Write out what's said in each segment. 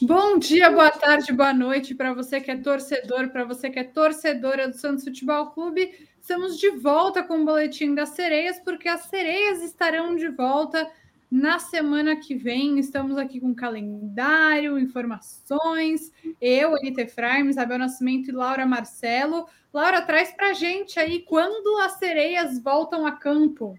Bom dia, boa tarde, boa noite para você que é torcedor, para você que é torcedora do Santos Futebol Clube. Estamos de volta com o Boletim das Sereias, porque as sereias estarão de volta na semana que vem. Estamos aqui com calendário, informações, eu, Anita Fray, Isabel Nascimento e Laura Marcelo. Laura, traz para a gente aí quando as sereias voltam a campo.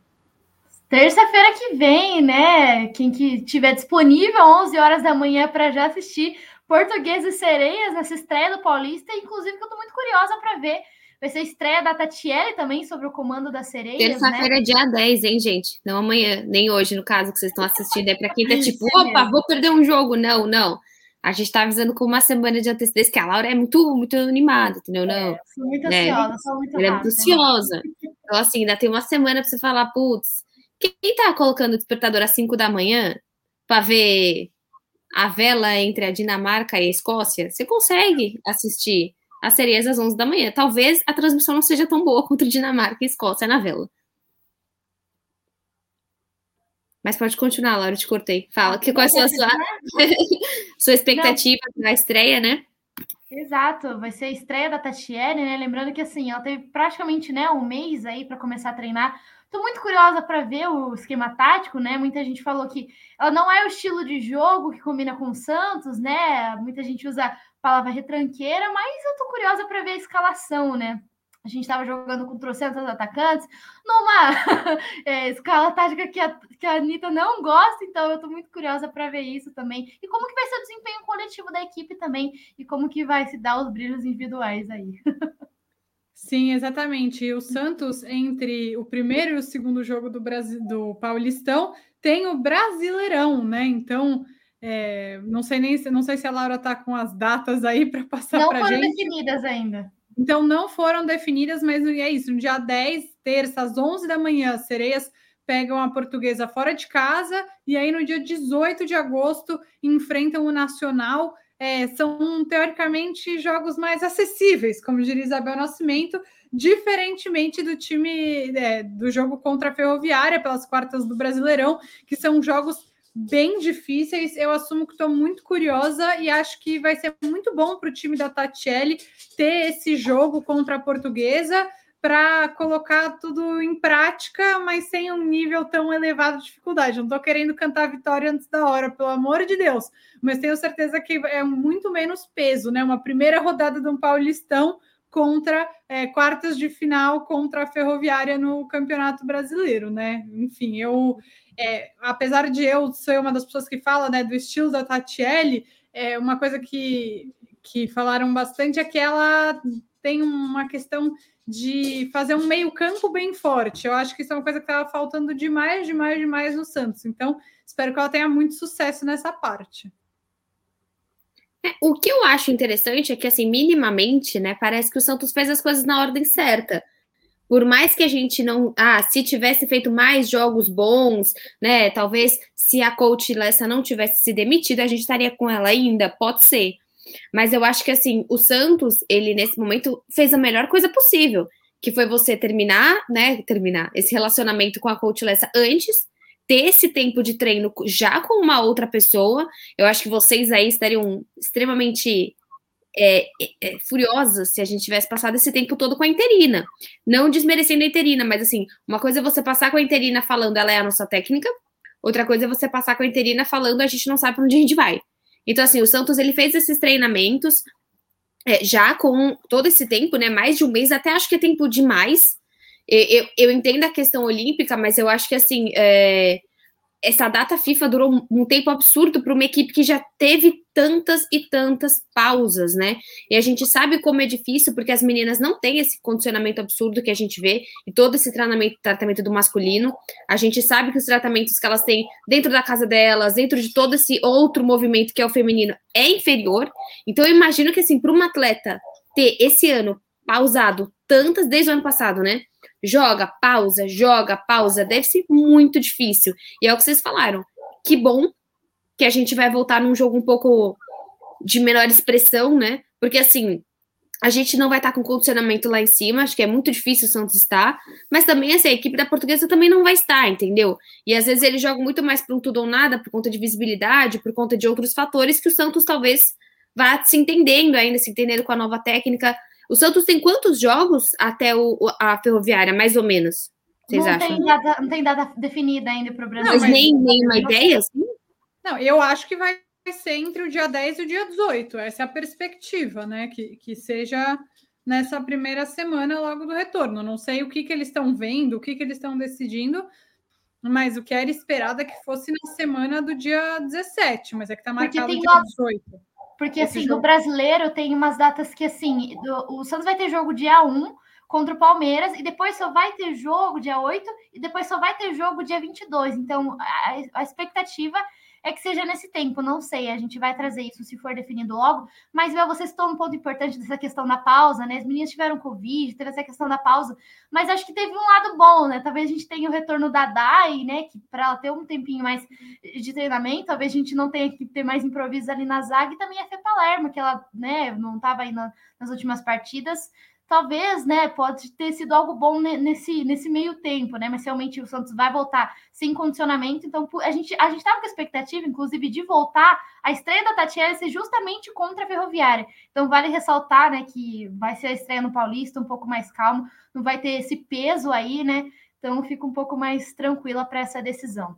Terça-feira que vem, né? Quem que tiver disponível, 11 horas da manhã, para já assistir Portuguesa e Sereias nessa estreia do Paulista. Inclusive, que eu tô muito curiosa para ver. Vai ser a estreia da Tatiele também sobre o comando das Sereias. Terça-feira, né? Dia 10, hein, gente? Não amanhã, nem hoje, no caso, que vocês estão assistindo. É para quem tá tipo, opa, vou perder um jogo. Não, não. A gente tá avisando com uma semana de antecedência, que a Laura é muito animada, entendeu? Não, eu sou muito ansiosa, sou muito rápida. Ela é muito ansiosa. Então, assim, ainda tem uma semana para você falar, putz, quem tá colocando o despertador às 5 da manhã para ver a vela entre a Dinamarca e a Escócia, você consegue assistir as sereias às 11 da manhã. Talvez a transmissão não seja tão boa contra Dinamarca e Escócia na vela. Mas pode continuar, Laura, eu te cortei. Fala, que qual é a sua expectativa na estreia, né? Exato, vai ser a estreia da Tatiele, né? Lembrando que assim, ela teve praticamente um mês aí para começar a treinar. Estou muito curiosa para ver o esquema tático, né? Muita gente falou que ela não é o estilo de jogo que combina com o Santos, né? Muita gente usa a palavra retranqueira, mas eu estou curiosa para ver a escalação, né? A gente estava jogando com trocentos atacantes, numa escala tática que a Anitta não gosta, então eu estou muito curiosa para ver isso também. E como que vai ser o desempenho coletivo da equipe também, e como que vai se dar os brilhos individuais aí. Sim, exatamente. E o Santos, entre o primeiro e o segundo jogo do Paulistão, tem o Brasileirão, né? Então... não sei se a Laura está com as datas aí para passar para a gente. Não foram definidas ainda. Então, não foram definidas, mas é isso. No dia 10, terça, às 11 da manhã, as sereias pegam a Portuguesa fora de casa e aí no dia 18 de agosto enfrentam o Nacional. São, teoricamente, jogos mais acessíveis, como diria Isabel Nascimento, diferentemente do time do jogo contra a Ferroviária, pelas quartas do Brasileirão, que são jogos bem difíceis. Eu assumo que estou muito curiosa e acho que vai ser muito bom para o time da Tatiele ter esse jogo contra a Portuguesa para colocar tudo em prática, mas sem um nível tão elevado de dificuldade. Não estou querendo cantar vitória antes da hora, pelo amor de Deus, mas tenho certeza que é muito menos peso, né? Uma primeira rodada de um Paulistão contra quartas de final contra a Ferroviária no Campeonato Brasileiro, né? Enfim, apesar de eu ser uma das pessoas que fala, né, do estilo da Tatiele, uma coisa que falaram bastante é que ela tem uma questão de fazer um meio-campo bem forte. Eu acho que isso é uma coisa que estava faltando demais no Santos. Então, espero que ela tenha muito sucesso nessa parte. O que eu acho interessante é que, assim, minimamente, né, parece que o Santos fez as coisas na ordem certa. Por mais que a gente não... se tivesse feito mais jogos bons, né, talvez se a Coach Lessa não tivesse se demitido, a gente estaria com ela ainda, pode ser. Mas eu acho que, assim, o Santos, ele, nesse momento, fez a melhor coisa possível, que foi você terminar esse relacionamento com a Coach Lessa antes, ter esse tempo de treino já com uma outra pessoa. Eu acho que vocês aí estariam extremamente furiosas se a gente tivesse passado esse tempo todo com a interina. Não desmerecendo a interina, mas assim, uma coisa é você passar com a interina falando ela é a nossa técnica, outra coisa é você passar com a interina falando a gente não sabe para onde a gente vai. Então assim, o Santos ele fez esses treinamentos já com todo esse tempo, né, mais de um mês, até acho que é tempo demais. Eu entendo a questão olímpica, mas eu acho que, assim, essa data FIFA durou um tempo absurdo para uma equipe que já teve tantas e tantas pausas, né? E a gente sabe como é difícil, porque as meninas não têm esse condicionamento absurdo que a gente vê, e todo esse tratamento do masculino. A gente sabe que os tratamentos que elas têm dentro da casa delas, dentro de todo esse outro movimento que é o feminino, é inferior. Então, eu imagino que, assim, para uma atleta ter esse ano pausado tantas, desde o ano passado, né? Joga, pausa, deve ser muito difícil. E é o que vocês falaram. Que bom que a gente vai voltar num jogo um pouco de menor expressão, né? Porque, assim, A gente não vai estar com condicionamento lá em cima, acho que é muito difícil o Santos estar, mas também assim, a equipe da Portuguesa também não vai estar, entendeu? E às vezes eles jogam muito mais para um tudo ou nada, por conta de visibilidade, por conta de outros fatores, que o Santos talvez vá se entendendo ainda, se entendendo com a nova técnica. O Santos tem quantos jogos até a Ferroviária, mais ou menos? Vocês acham? Não tem data definida ainda para o Brasil. Mas nem nenhuma ideia, assim? Não, eu acho que vai ser entre o dia 10 e o dia 18, essa é a perspectiva, né, que seja nessa primeira semana logo do retorno. Não sei o que eles estão vendo, o que eles estão decidindo, mas o que era esperado é que fosse na semana do dia 17, mas é que está marcado o dia 18. Porque, assim, no brasileiro tem umas datas que, assim, o Santos vai ter jogo dia 1 contra o Palmeiras, e depois só vai ter jogo dia 8, e depois só vai ter jogo dia 22, então a expectativa é que seja nesse tempo, não sei, a gente vai trazer isso se for definido logo, mas Bel, vocês estão num ponto importante dessa questão da pausa, né? As meninas tiveram Covid, teve essa questão da pausa, mas acho que teve um lado bom, né? Talvez a gente tenha o retorno da Dai, né? Que para ela ter um tempinho mais de treinamento, talvez a gente não tenha que ter mais improviso ali na zaga, e também a Fê Palermo, que ela, né, não estava aí nas últimas partidas. Talvez, né, pode ter sido algo bom nesse meio tempo, né, mas realmente o Santos vai voltar sem condicionamento, então a gente estava com a expectativa, inclusive, de voltar a estreia da Tatiele ser justamente contra a Ferroviária, então vale ressaltar, né, que vai ser a estreia no Paulista, um pouco mais calmo, não vai ter esse peso aí, né, então fica um pouco mais tranquila para essa decisão.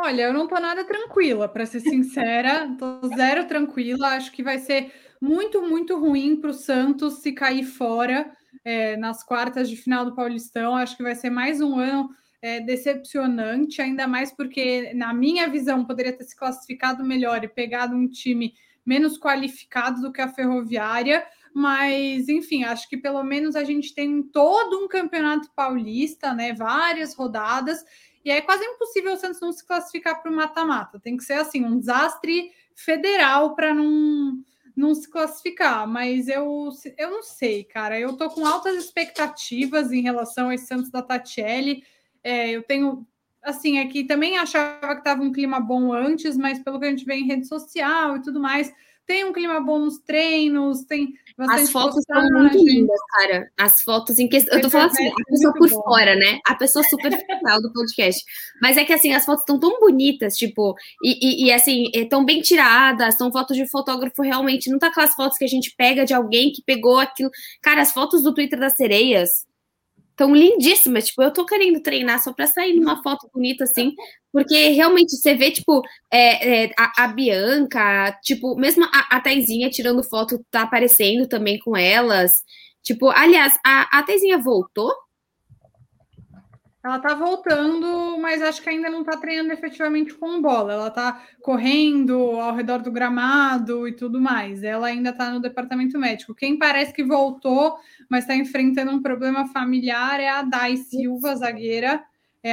Olha, eu não tô nada tranquila, para ser sincera, tô zero tranquila, acho que vai ser muito, muito ruim para o Santos se cair fora nas quartas de final do Paulistão, acho que vai ser mais um ano decepcionante, ainda mais porque, na minha visão, poderia ter se classificado melhor e pegado um time menos qualificado do que a Ferroviária, mas, enfim, acho que pelo menos a gente tem todo um campeonato paulista, né, várias rodadas, e é quase impossível o Santos não se classificar para o mata-mata. Tem que ser assim, um desastre federal para não se classificar. Mas eu não sei, cara. Eu tô com altas expectativas em relação a esse Santos da Tatiele. Eu tenho, assim, aqui também achava que estava um clima bom antes, mas pelo que a gente vê em rede social e tudo mais, tem um clima bom nos treinos, tem bastante. As fotos postagem. São muito lindas, cara. As fotos em questão... Eu tô falando assim, a pessoa por bom. Fora, né? A pessoa superficial do podcast. Mas é que, assim, as fotos estão tão bonitas, tipo... E assim, tão bem tiradas, são fotos de fotógrafo realmente. Não tá aquelas fotos que a gente pega de alguém que pegou aquilo... Cara, as fotos do Twitter das Sereias estão lindíssimas. Tipo, eu tô querendo treinar só pra sair numa foto bonita, assim... Porque, realmente, você vê, tipo, a Bianca, tipo, mesmo a Taizinha tirando foto, tá aparecendo também com elas. Tipo, aliás, a Taizinha voltou? Ela tá voltando, mas acho que ainda não tá treinando efetivamente com bola. Ela tá correndo ao redor do gramado e tudo mais. Ela ainda tá no departamento médico. Quem parece que voltou, mas tá enfrentando um problema familiar é a Dai Silva, zagueira.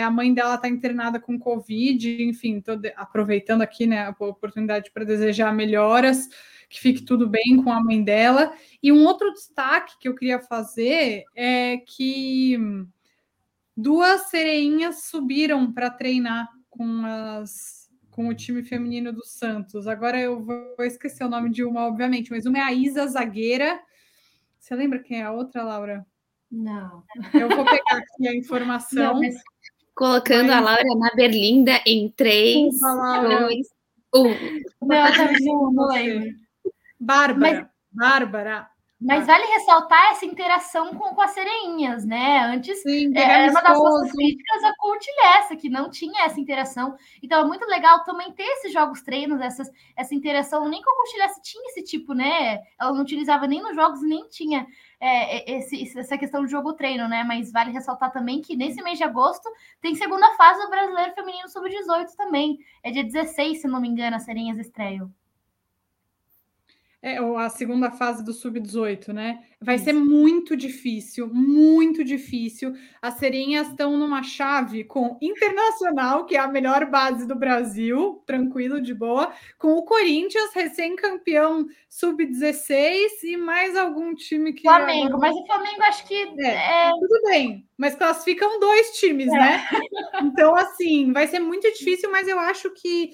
A mãe dela está internada com Covid, enfim, tô aproveitando aqui, né, a oportunidade para desejar melhoras, que fique tudo bem com a mãe dela. E um outro destaque que eu queria fazer é que 2 sereinhas subiram para treinar com o time feminino do Santos. Agora eu vou esquecer o nome de uma, obviamente, mas uma é a Isa Zagueira. Você lembra quem é a outra, Laura? Não. Eu vou pegar aqui a informação. Não, mas... Colocando a Laura na berlinda em 3, 2, 1. Não lembro. Bárbara. Mas vale ressaltar essa interação com as sereinhas, né? Antes, uma das nossas críticas a Coutilhessa, que não tinha essa interação. Então, é muito legal também ter esses jogos-treinos, essa interação. Nem que a Coutilhessa tinha esse tipo, né? Ela não utilizava nem nos jogos, nem tinha essa questão do jogo-treino, né? Mas vale ressaltar também que nesse mês de agosto tem segunda fase do Brasileiro Feminino Sub-18 também. É dia 16, se não me engano, as sereinhas estreiam. A segunda fase do Sub-18, né? Vai ser muito difícil, muito difícil. As sereinhas estão numa chave com Internacional, que é a melhor base do Brasil, tranquilo, de boa, com o Corinthians, recém-campeão Sub-16 e mais algum time que... Flamengo, mas o Flamengo acho que... Tudo bem, mas classificam 2 times, né? Então, assim, vai ser muito difícil, mas eu acho que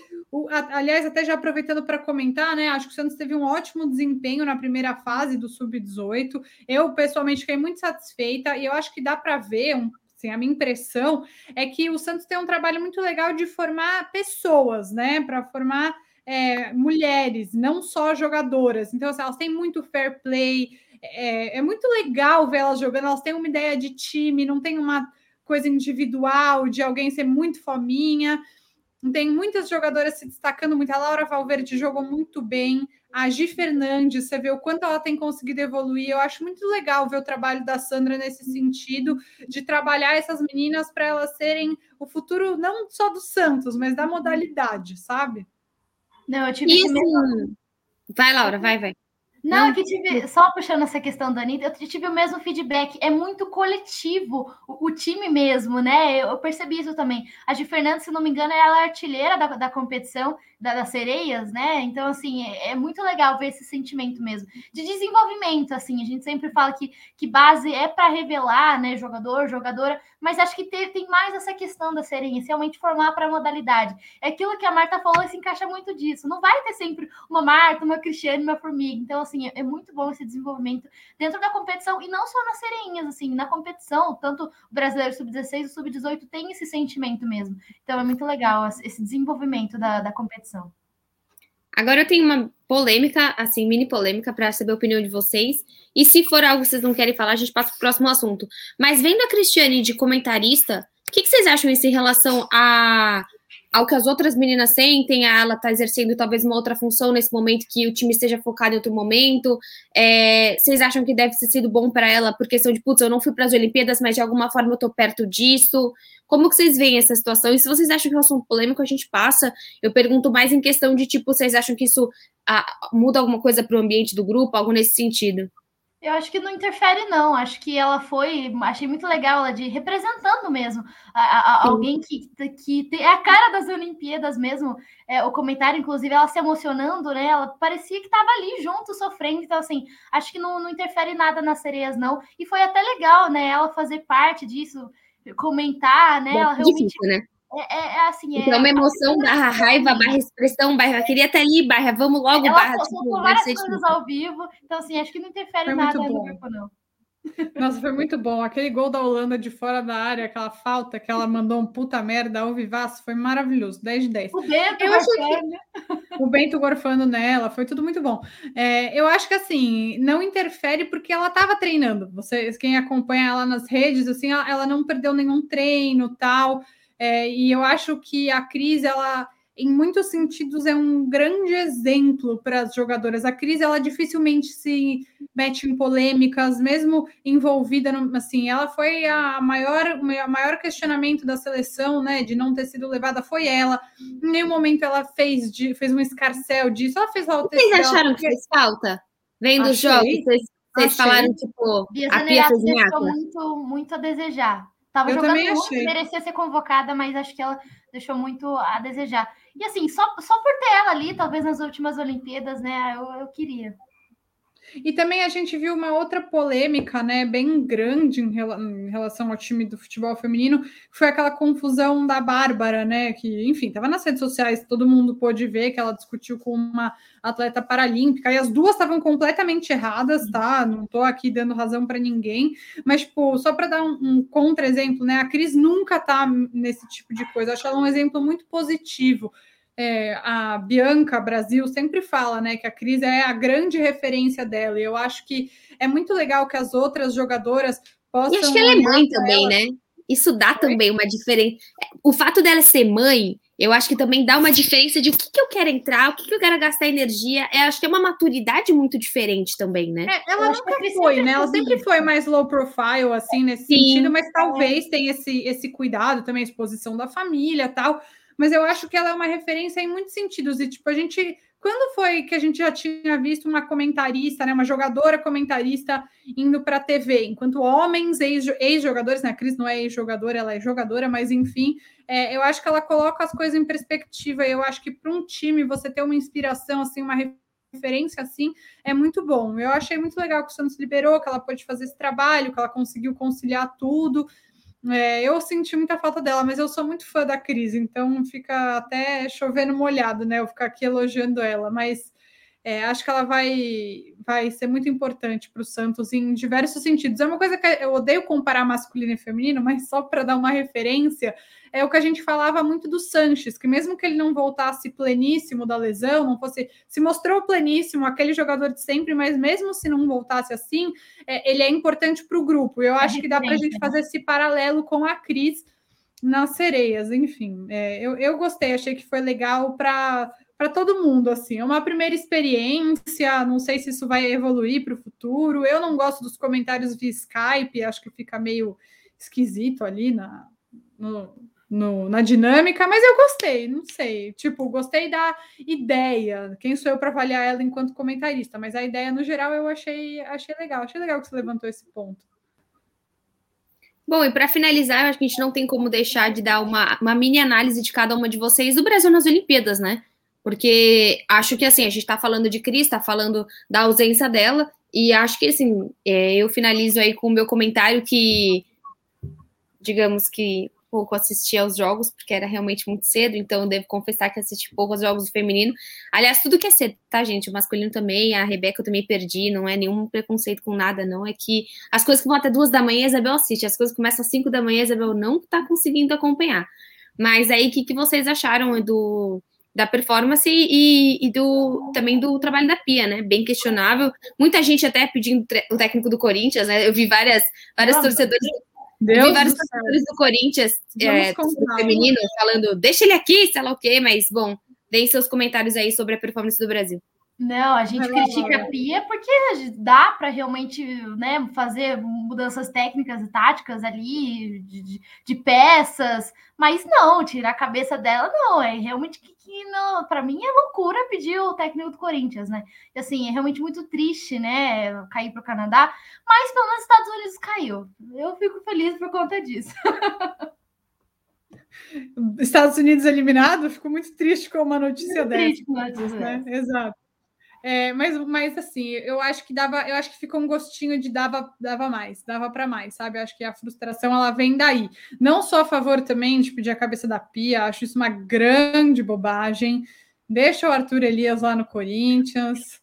Aliás, até já aproveitando para comentar, né? Acho que o Santos teve um ótimo desempenho na primeira fase do Sub-18. Eu, pessoalmente, fiquei muito satisfeita e eu acho que dá para ver a minha impressão é que o Santos tem um trabalho muito legal de formar pessoas, né? Para formar mulheres, não só jogadoras. Então, assim, elas têm muito fair play, é muito legal ver elas jogando, elas têm uma ideia de time, não tem uma coisa individual de alguém ser muito fominha. Tem muitas jogadoras se destacando muito. A Laura Valverde jogou muito bem. A Gi Fernandes, você vê o quanto ela tem conseguido evoluir. Eu acho muito legal ver o trabalho da Sandra nesse sentido, de trabalhar essas meninas para elas serem o futuro não só do Santos, mas da modalidade, sabe? Não, eu tive isso. Vai, Laura, vai. Não, é que tive, só puxando essa questão da Anitta, eu tive o mesmo feedback, é muito coletivo, o time mesmo, né? Eu percebi isso também. A Gi Fernandes, se não me engano, ela é artilheira da competição, das sereias, né? Então, assim, é muito legal ver esse sentimento mesmo. De desenvolvimento, assim, a gente sempre fala que base é para revelar, né? Jogador, jogadora, mas acho que tem mais essa questão da sereinha, se realmente formar para a modalidade. É aquilo que a Marta falou, se encaixa muito disso. Não vai ter sempre uma Marta, uma Cristiane, uma Formiga. Então, assim, é muito bom esse desenvolvimento dentro da competição, e não só nas sereinhas, assim, na competição, tanto o brasileiro sub-16 e o sub-18 tem esse sentimento mesmo. Então, é muito legal esse desenvolvimento da competição. Agora eu tenho uma polêmica, assim, mini polêmica, para saber a opinião de vocês, e se for algo que vocês não querem falar, a gente passa para o próximo assunto. Mas vendo a Cristiane de comentarista, o que vocês acham em relação ao que as outras meninas sentem? Ela está exercendo talvez uma outra função nesse momento, que o time esteja focado em outro momento. Vocês acham que deve ter sido bom para ela por questão de, eu não fui para as Olimpíadas, mas de alguma forma eu estou perto disso? Como que vocês veem essa situação? E se vocês acham que é um assunto polêmico, a gente passa. Eu pergunto mais em questão de, vocês acham que isso muda alguma coisa para o ambiente do grupo, algo nesse sentido? Eu acho que não interfere, não. Acho que ela foi... Achei muito legal ela de representando mesmo alguém que tem a cara das Olimpíadas mesmo. O comentário, inclusive, ela se emocionando, né? Ela parecia que estava ali junto, sofrendo. Então, assim, acho que não interfere nada nas sereias, não. E foi até legal, né? Ela fazer parte disso, comentar, né? Ela realmente... Difícil, né? Assim, então, uma emoção, barra raiva, barra expressão, barra queria estar ali, barra vamos logo, barra... Ela várias coisas ao vivo, então, assim, acho que não interfere foi nada no grupo, não. Nossa, foi muito bom. Aquele gol da Holanda de fora da área, aquela falta que ela mandou um puta merda ao vivaço, foi maravilhoso, 10 de 10. O Bento, o Bento gorfando nela, foi tudo muito bom. Eu acho que, assim, não interfere porque ela estava treinando. Vocês, quem acompanha ela nas redes, assim, ela não perdeu nenhum treino, tal... E eu acho que a Cris, ela, em muitos sentidos, é um grande exemplo para as jogadoras. A Cris, ela dificilmente se mete em polêmicas, mesmo envolvida, assim, ela foi o maior questionamento da seleção, né, de não ter sido levada, foi ela. Em nenhum momento ela fez um escarcéu disso. Ela fez lá o texto. Vocês acharam que fez falta? Vendo os jogos, vocês falaram, a Pia fez muito, muito a desejar. Tava eu jogando muito, merecia ser convocada, mas acho que ela deixou muito a desejar. E assim, só por ter ela ali, talvez nas últimas Olimpíadas, né, eu queria. E também a gente viu uma outra polêmica, né, bem grande em relação ao time do futebol feminino, foi aquela confusão da Bárbara, né, que, enfim, estava nas redes sociais, todo mundo pôde ver que ela discutiu com uma atleta paralímpica, e as duas estavam completamente erradas, tá, não estou aqui dando razão para ninguém, mas, só para dar um contra-exemplo, né, a Cris nunca tá nesse tipo de coisa, eu acho ela um exemplo muito positivo. A Bianca Brasil sempre fala, né, que a Cris é a grande referência dela, e eu acho que é muito legal que as outras jogadoras possam... E acho que ela é mãe também, né? Isso dá também uma diferença. O fato dela ser mãe, eu acho que também dá uma diferença de o que eu quero entrar, o que eu quero gastar energia. Acho que é uma maturidade muito diferente também, né? Ela nunca foi, né? Ela sempre foi mais low profile, assim, nesse sentido, mas talvez tenha esse cuidado também, a exposição da família e tal... Mas eu acho que ela é uma referência em muitos sentidos. E, a gente... Quando foi que a gente já tinha visto uma comentarista, né? Uma jogadora comentarista indo para a TV? Enquanto homens, ex-jogadores... Né? A Cris não é ex-jogadora, ela é jogadora. Mas, enfim, eu acho que ela coloca as coisas em perspectiva. Eu acho que para um time, você ter uma inspiração, assim, uma referência, assim, é muito bom. Eu achei muito legal que o Santos liberou, que ela pôde fazer esse trabalho, que ela conseguiu conciliar tudo... Eu senti muita falta dela, mas eu sou muito fã da Cris, então fica até chovendo molhado, né? Eu ficar aqui elogiando ela, mas acho que ela vai ser muito importante para o Santos em diversos sentidos. É uma coisa que eu odeio comparar masculino e feminino, mas só para dar uma referência, é o que a gente falava muito do Sanches, que mesmo que ele não voltasse pleníssimo da lesão, não fosse, se mostrou pleníssimo, aquele jogador de sempre, mas mesmo se não voltasse assim, ele é importante para o grupo. Eu acho que dá para a gente fazer esse paralelo com a Cris nas Sereias. Enfim, eu gostei, achei que foi legal para todo mundo, assim, é uma primeira experiência, não sei se isso vai evoluir para o futuro. Eu não gosto dos comentários via Skype, acho que fica meio esquisito ali na dinâmica, mas eu gostei, não sei, tipo, gostei da ideia, quem sou eu para avaliar ela enquanto comentarista, mas a ideia no geral eu achei legal que você levantou esse ponto. Bom, e para finalizar, acho que a gente não tem como deixar de dar uma mini análise de cada uma de vocês do Brasil nas Olimpíadas, né? Porque acho que, assim, a gente está falando de Cris, está falando da ausência dela, e acho que, assim, eu finalizo aí com o meu comentário que, digamos que pouco assisti aos jogos, porque era realmente muito cedo, então eu devo confessar que assisti pouco aos jogos do feminino. Aliás, tudo que é cedo, tá, gente? O masculino também, a Rebeca eu também perdi, não é nenhum preconceito com nada, não. É que as coisas que vão até 2 da manhã, a Isabel assiste, as coisas que começam às 5 da manhã, a Isabel não está conseguindo acompanhar. Mas aí, o que vocês acharam da performance e também do trabalho da Pia, né? Bem questionável. Muita gente até pedindo o técnico do Corinthians, né? Eu vi várias torcedores. Eu vi vários torcedores do Corinthians, do feminino, falando, deixa ele aqui, sei lá o quê, mas, bom, deem seus comentários aí sobre a performance do Brasil. Não, a gente critica a Pia porque dá para realmente, né, fazer mudanças técnicas e táticas ali, de peças, mas não, tirar a cabeça dela, não, é realmente que não, para mim é loucura pedir o técnico do Corinthians, né? E, assim, é realmente muito triste, né, cair para o Canadá, mas pelo menos os Estados Unidos caiu, eu fico feliz por conta disso. Estados Unidos eliminado, fico muito triste com uma notícia dessa, né? Exato. Mas assim, eu acho que ficou um gostinho de dava para mais, sabe? Eu acho que a frustração ela vem daí. Não sou a favor também de pedir a cabeça da Pia, acho isso uma grande bobagem. Deixa o Arthur Elias lá no Corinthians.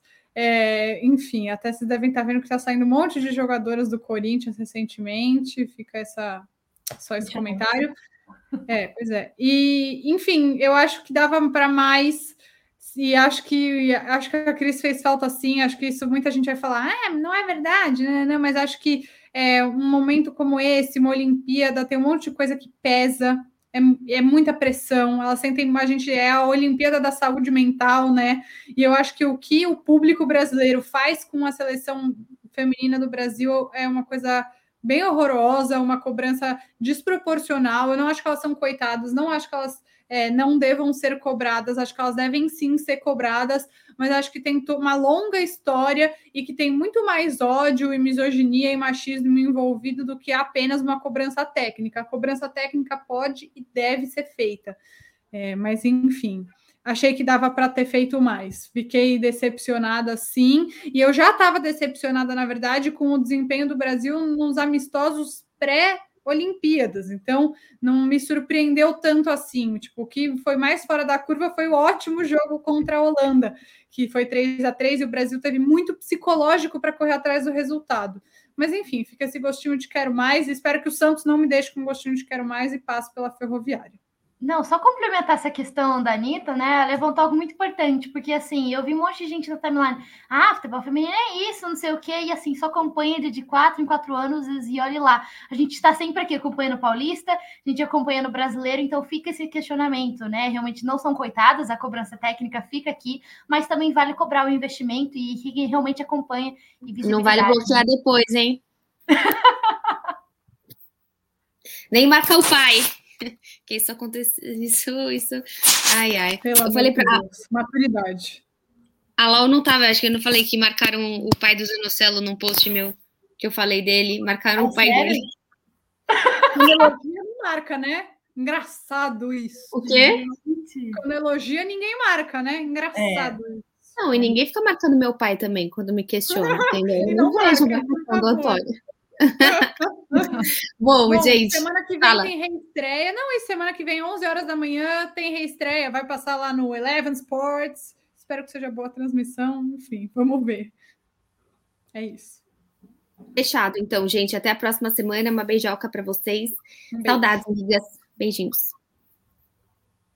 Enfim, até vocês devem estar vendo que está saindo um monte de jogadoras do Corinthians recentemente. Fica só esse comentário. Pois é. E, enfim, eu acho que dava para mais. E acho que a Cris fez falta, sim. Acho que isso muita gente vai falar, não é verdade, né? Não, mas acho que um momento como esse, uma Olimpíada, tem um monte de coisa que pesa, é muita pressão. Elas sentem, a gente é a Olimpíada da saúde mental, né? E eu acho que o público brasileiro faz com a seleção feminina do Brasil é uma coisa bem horrorosa, uma cobrança desproporcional. Eu não acho que elas são coitadas, não acho que elas não devam ser cobradas, acho que elas devem sim ser cobradas, mas acho que tem uma longa história e que tem muito mais ódio e misoginia e machismo envolvido do que apenas uma cobrança técnica. A cobrança técnica pode e deve ser feita, mas enfim, achei que dava para ter feito mais, fiquei decepcionada sim, e eu já estava decepcionada, na verdade, com o desempenho do Brasil nos amistosos pré-Olimpíadas, então não me surpreendeu tanto assim. Tipo, o que foi mais fora da curva foi o ótimo jogo contra a Holanda, que foi 3-3 e o Brasil teve muito psicológico para correr atrás do resultado. Mas enfim, fica esse gostinho de quero mais, e espero que o Santos não me deixe com gostinho de quero mais e passe pela Ferroviária. Não, só complementar essa questão da Anitta, né? Ela levantou algo muito importante, porque, assim, eu vi um monte de gente na timeline. Futebol feminino é isso, não sei o quê. E, assim, só acompanha de 4 em 4 anos e olha lá. A gente está sempre aqui acompanhando o Paulista, a gente acompanha o Brasileiro, então fica esse questionamento, né? Realmente não são coitadas, a cobrança técnica fica aqui, mas também vale cobrar o investimento e quem realmente acompanha. E não vale bloquear depois, hein? Nem marcar o pai. Que isso aconteceu, isso. Ai. Eu falei pra Deus, maturidade. A Lau não tava, acho que eu não falei que marcaram o pai do Zanocelo num post meu, que eu falei dele, marcaram o pai dele. Quando elogia, não marca, né? Engraçado isso. O quê? Quando elogia, ninguém marca, né? Engraçado isso. Não, e ninguém fica marcando meu pai também, quando me questiona, entendeu? Eu não vejo marcando o Antônio. Bom, gente, semana que vem tem reestreia. Não, e semana que vem, 11 horas da manhã, tem reestreia. Vai passar lá no Eleven Sports. Espero que seja boa a transmissão. Enfim, vamos ver. É isso. Fechado, então, gente. Até a próxima semana. Uma beijoca para vocês. Saudades, amigas. Beijinhos.